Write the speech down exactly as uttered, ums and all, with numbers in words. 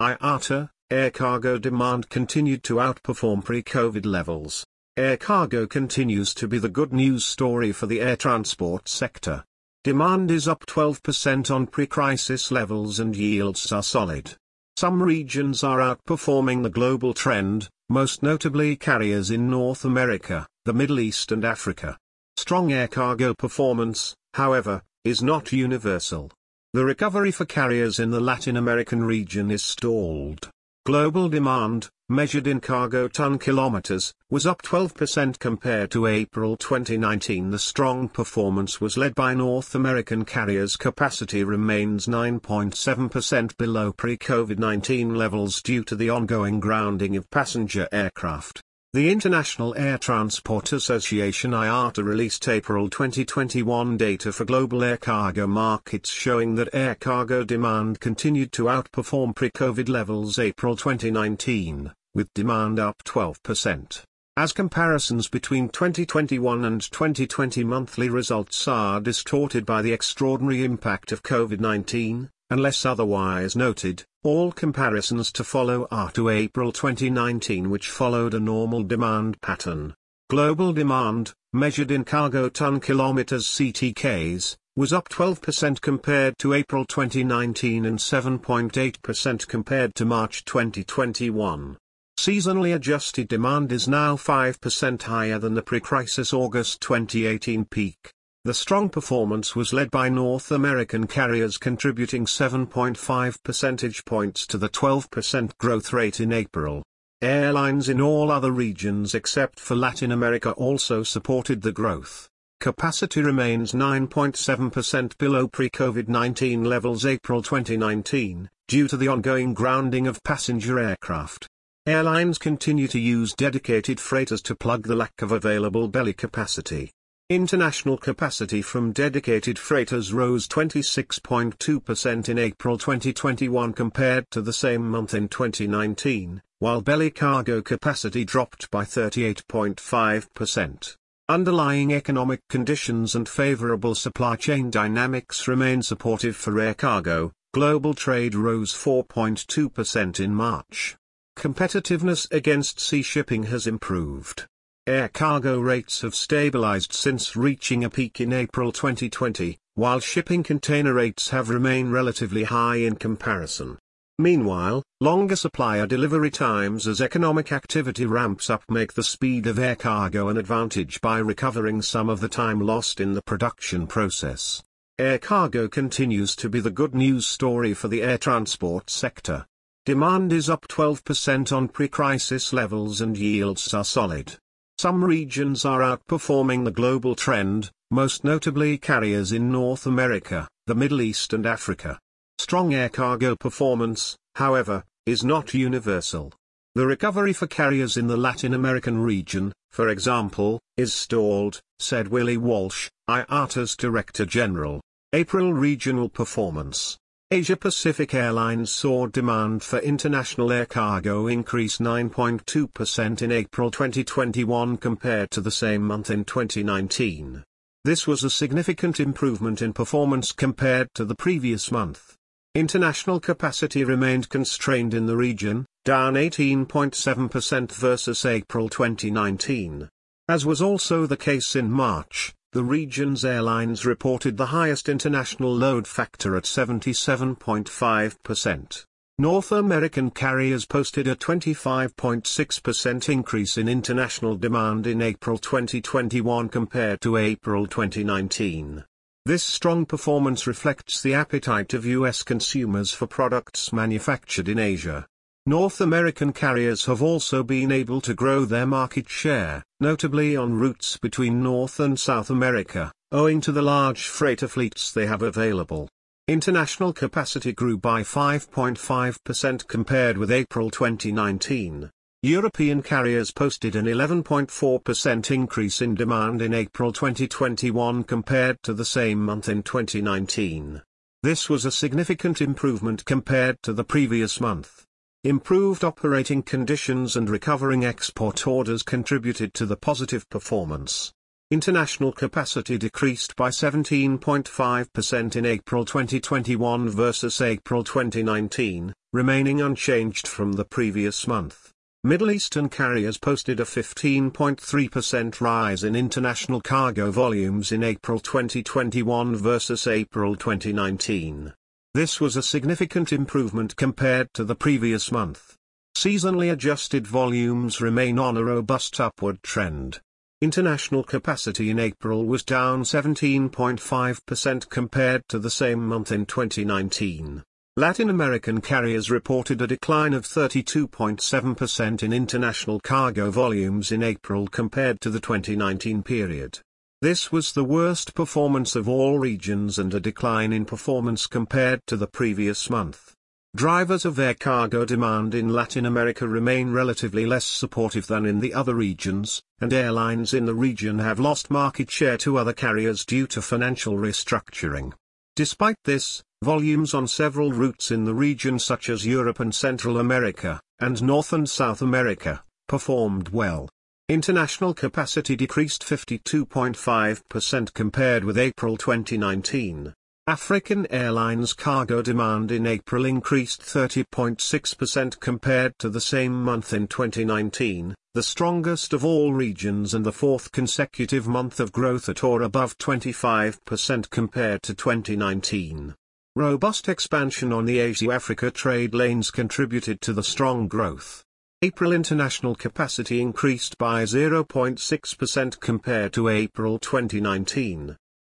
I A T A, air cargo demand continued to outperform pre-COVID levels. Air cargo continues to be the good news story for the air transport sector. Demand is up twelve percent on pre-crisis levels and yields are solid. Some regions are outperforming the global trend, most notably carriers in North America, the Middle East and Africa. Strong air cargo performance, however, is not universal. The recovery for carriers in the Latin American region is stalled. Global demand, measured in cargo ton kilometers, was up twelve percent compared to April twenty nineteen. The strong performance was led by North American carriers. Capacity remains nine point seven percent below pre-COVID nineteen levels due to the ongoing grounding of passenger aircraft. The International Air Transport Association I A T A released April twenty twenty-one data for global air cargo markets showing that air cargo demand continued to outperform pre-COVID levels April twenty nineteen, with demand up twelve percent. As comparisons between twenty twenty-one and twenty twenty monthly results are distorted by the extraordinary impact of COVID nineteen, unless otherwise noted, all comparisons to follow are to April twenty nineteen, which followed a normal demand pattern. Global demand, measured in cargo ton kilometers C T Ks, was up twelve percent compared to April twenty nineteen and seven point eight percent compared to March twenty twenty-one. Seasonally adjusted demand is now five percent higher than the pre-crisis August twenty eighteen peak. The strong performance was led by North American carriers, contributing seven point five percentage points to the twelve percent growth rate in April. Airlines in all other regions except for Latin America also supported the growth. Capacity remains nine point seven percent below pre-COVID nineteen levels April twenty nineteen, due to the ongoing grounding of passenger aircraft. Airlines continue to use dedicated freighters to plug the lack of available belly capacity. International capacity from dedicated freighters rose twenty-six point two percent in April twenty twenty-one compared to the same month in twenty nineteen, while belly cargo capacity dropped by thirty-eight point five percent. Underlying economic conditions and favorable supply chain dynamics remain supportive for air cargo. Global trade rose four point two percent in March. Competitiveness against sea shipping has improved. Air cargo rates have stabilized since reaching a peak in April twenty twenty, while shipping container rates have remained relatively high in comparison. Meanwhile, longer supplier delivery times as economic activity ramps up make the speed of air cargo an advantage by recovering some of the time lost in the production process. Air cargo continues to be the good news story for the air transport sector. Demand is up twelve percent on pre-crisis levels and yields are solid. Some regions are outperforming the global trend, most notably carriers in North America, the Middle East and Africa. Strong air cargo performance, however, is not universal. The recovery for carriers in the Latin American region, for example, is stalled, said Willie Walsh, I A T A's Director General. April regional performance. Asia-Pacific Airlines saw demand for international air cargo increase nine point two percent in April twenty twenty-one compared to the same month in twenty nineteen. This was a significant improvement in performance compared to the previous month. International capacity remained constrained in the region, down eighteen point seven percent versus April twenty nineteen. As was also the case in March, the region's airlines reported the highest international load factor at seventy-seven point five percent. North American carriers posted a twenty-five point six percent increase in international demand in April twenty twenty-one compared to April twenty nineteen. This strong performance reflects the appetite of U S consumers for products manufactured in Asia. North American carriers have also been able to grow their market share, notably on routes between North and South America, owing to the large freighter fleets they have available. International capacity grew by five point five percent compared with April twenty nineteen. European carriers posted an eleven point four percent increase in demand in April twenty twenty-one compared to the same month in twenty nineteen. This was a significant improvement compared to the previous month. Improved operating conditions and recovering export orders contributed to the positive performance. International capacity decreased by seventeen point five percent in April twenty twenty-one versus April twenty nineteen, remaining unchanged from the previous month. Middle Eastern carriers posted a fifteen point three percent rise in international cargo volumes in April twenty twenty-one versus April twenty nineteen. This was a significant improvement compared to the previous month. Seasonally adjusted volumes remain on a robust upward trend. International capacity in April was down seventeen point five percent compared to the same month in twenty nineteen. Latin American carriers reported a decline of thirty-two point seven percent in international cargo volumes in April compared to the twenty nineteen period. This was the worst performance of all regions and a decline in performance compared to the previous month. Drivers of air cargo demand in Latin America remain relatively less supportive than in the other regions, and airlines in the region have lost market share to other carriers due to financial restructuring. Despite this, volumes on several routes in the region such as Europe and Central America, and North and South America, performed well. International capacity decreased fifty-two point five percent compared with April twenty nineteen. African Airlines cargo demand in April increased thirty point six percent compared to the same month in twenty nineteen, the strongest of all regions and the fourth consecutive month of growth at or above twenty-five percent compared to twenty nineteen. Robust expansion on the Asia-Africa trade lanes contributed to the strong growth. April international capacity increased by zero point six percent compared to April twenty nineteen.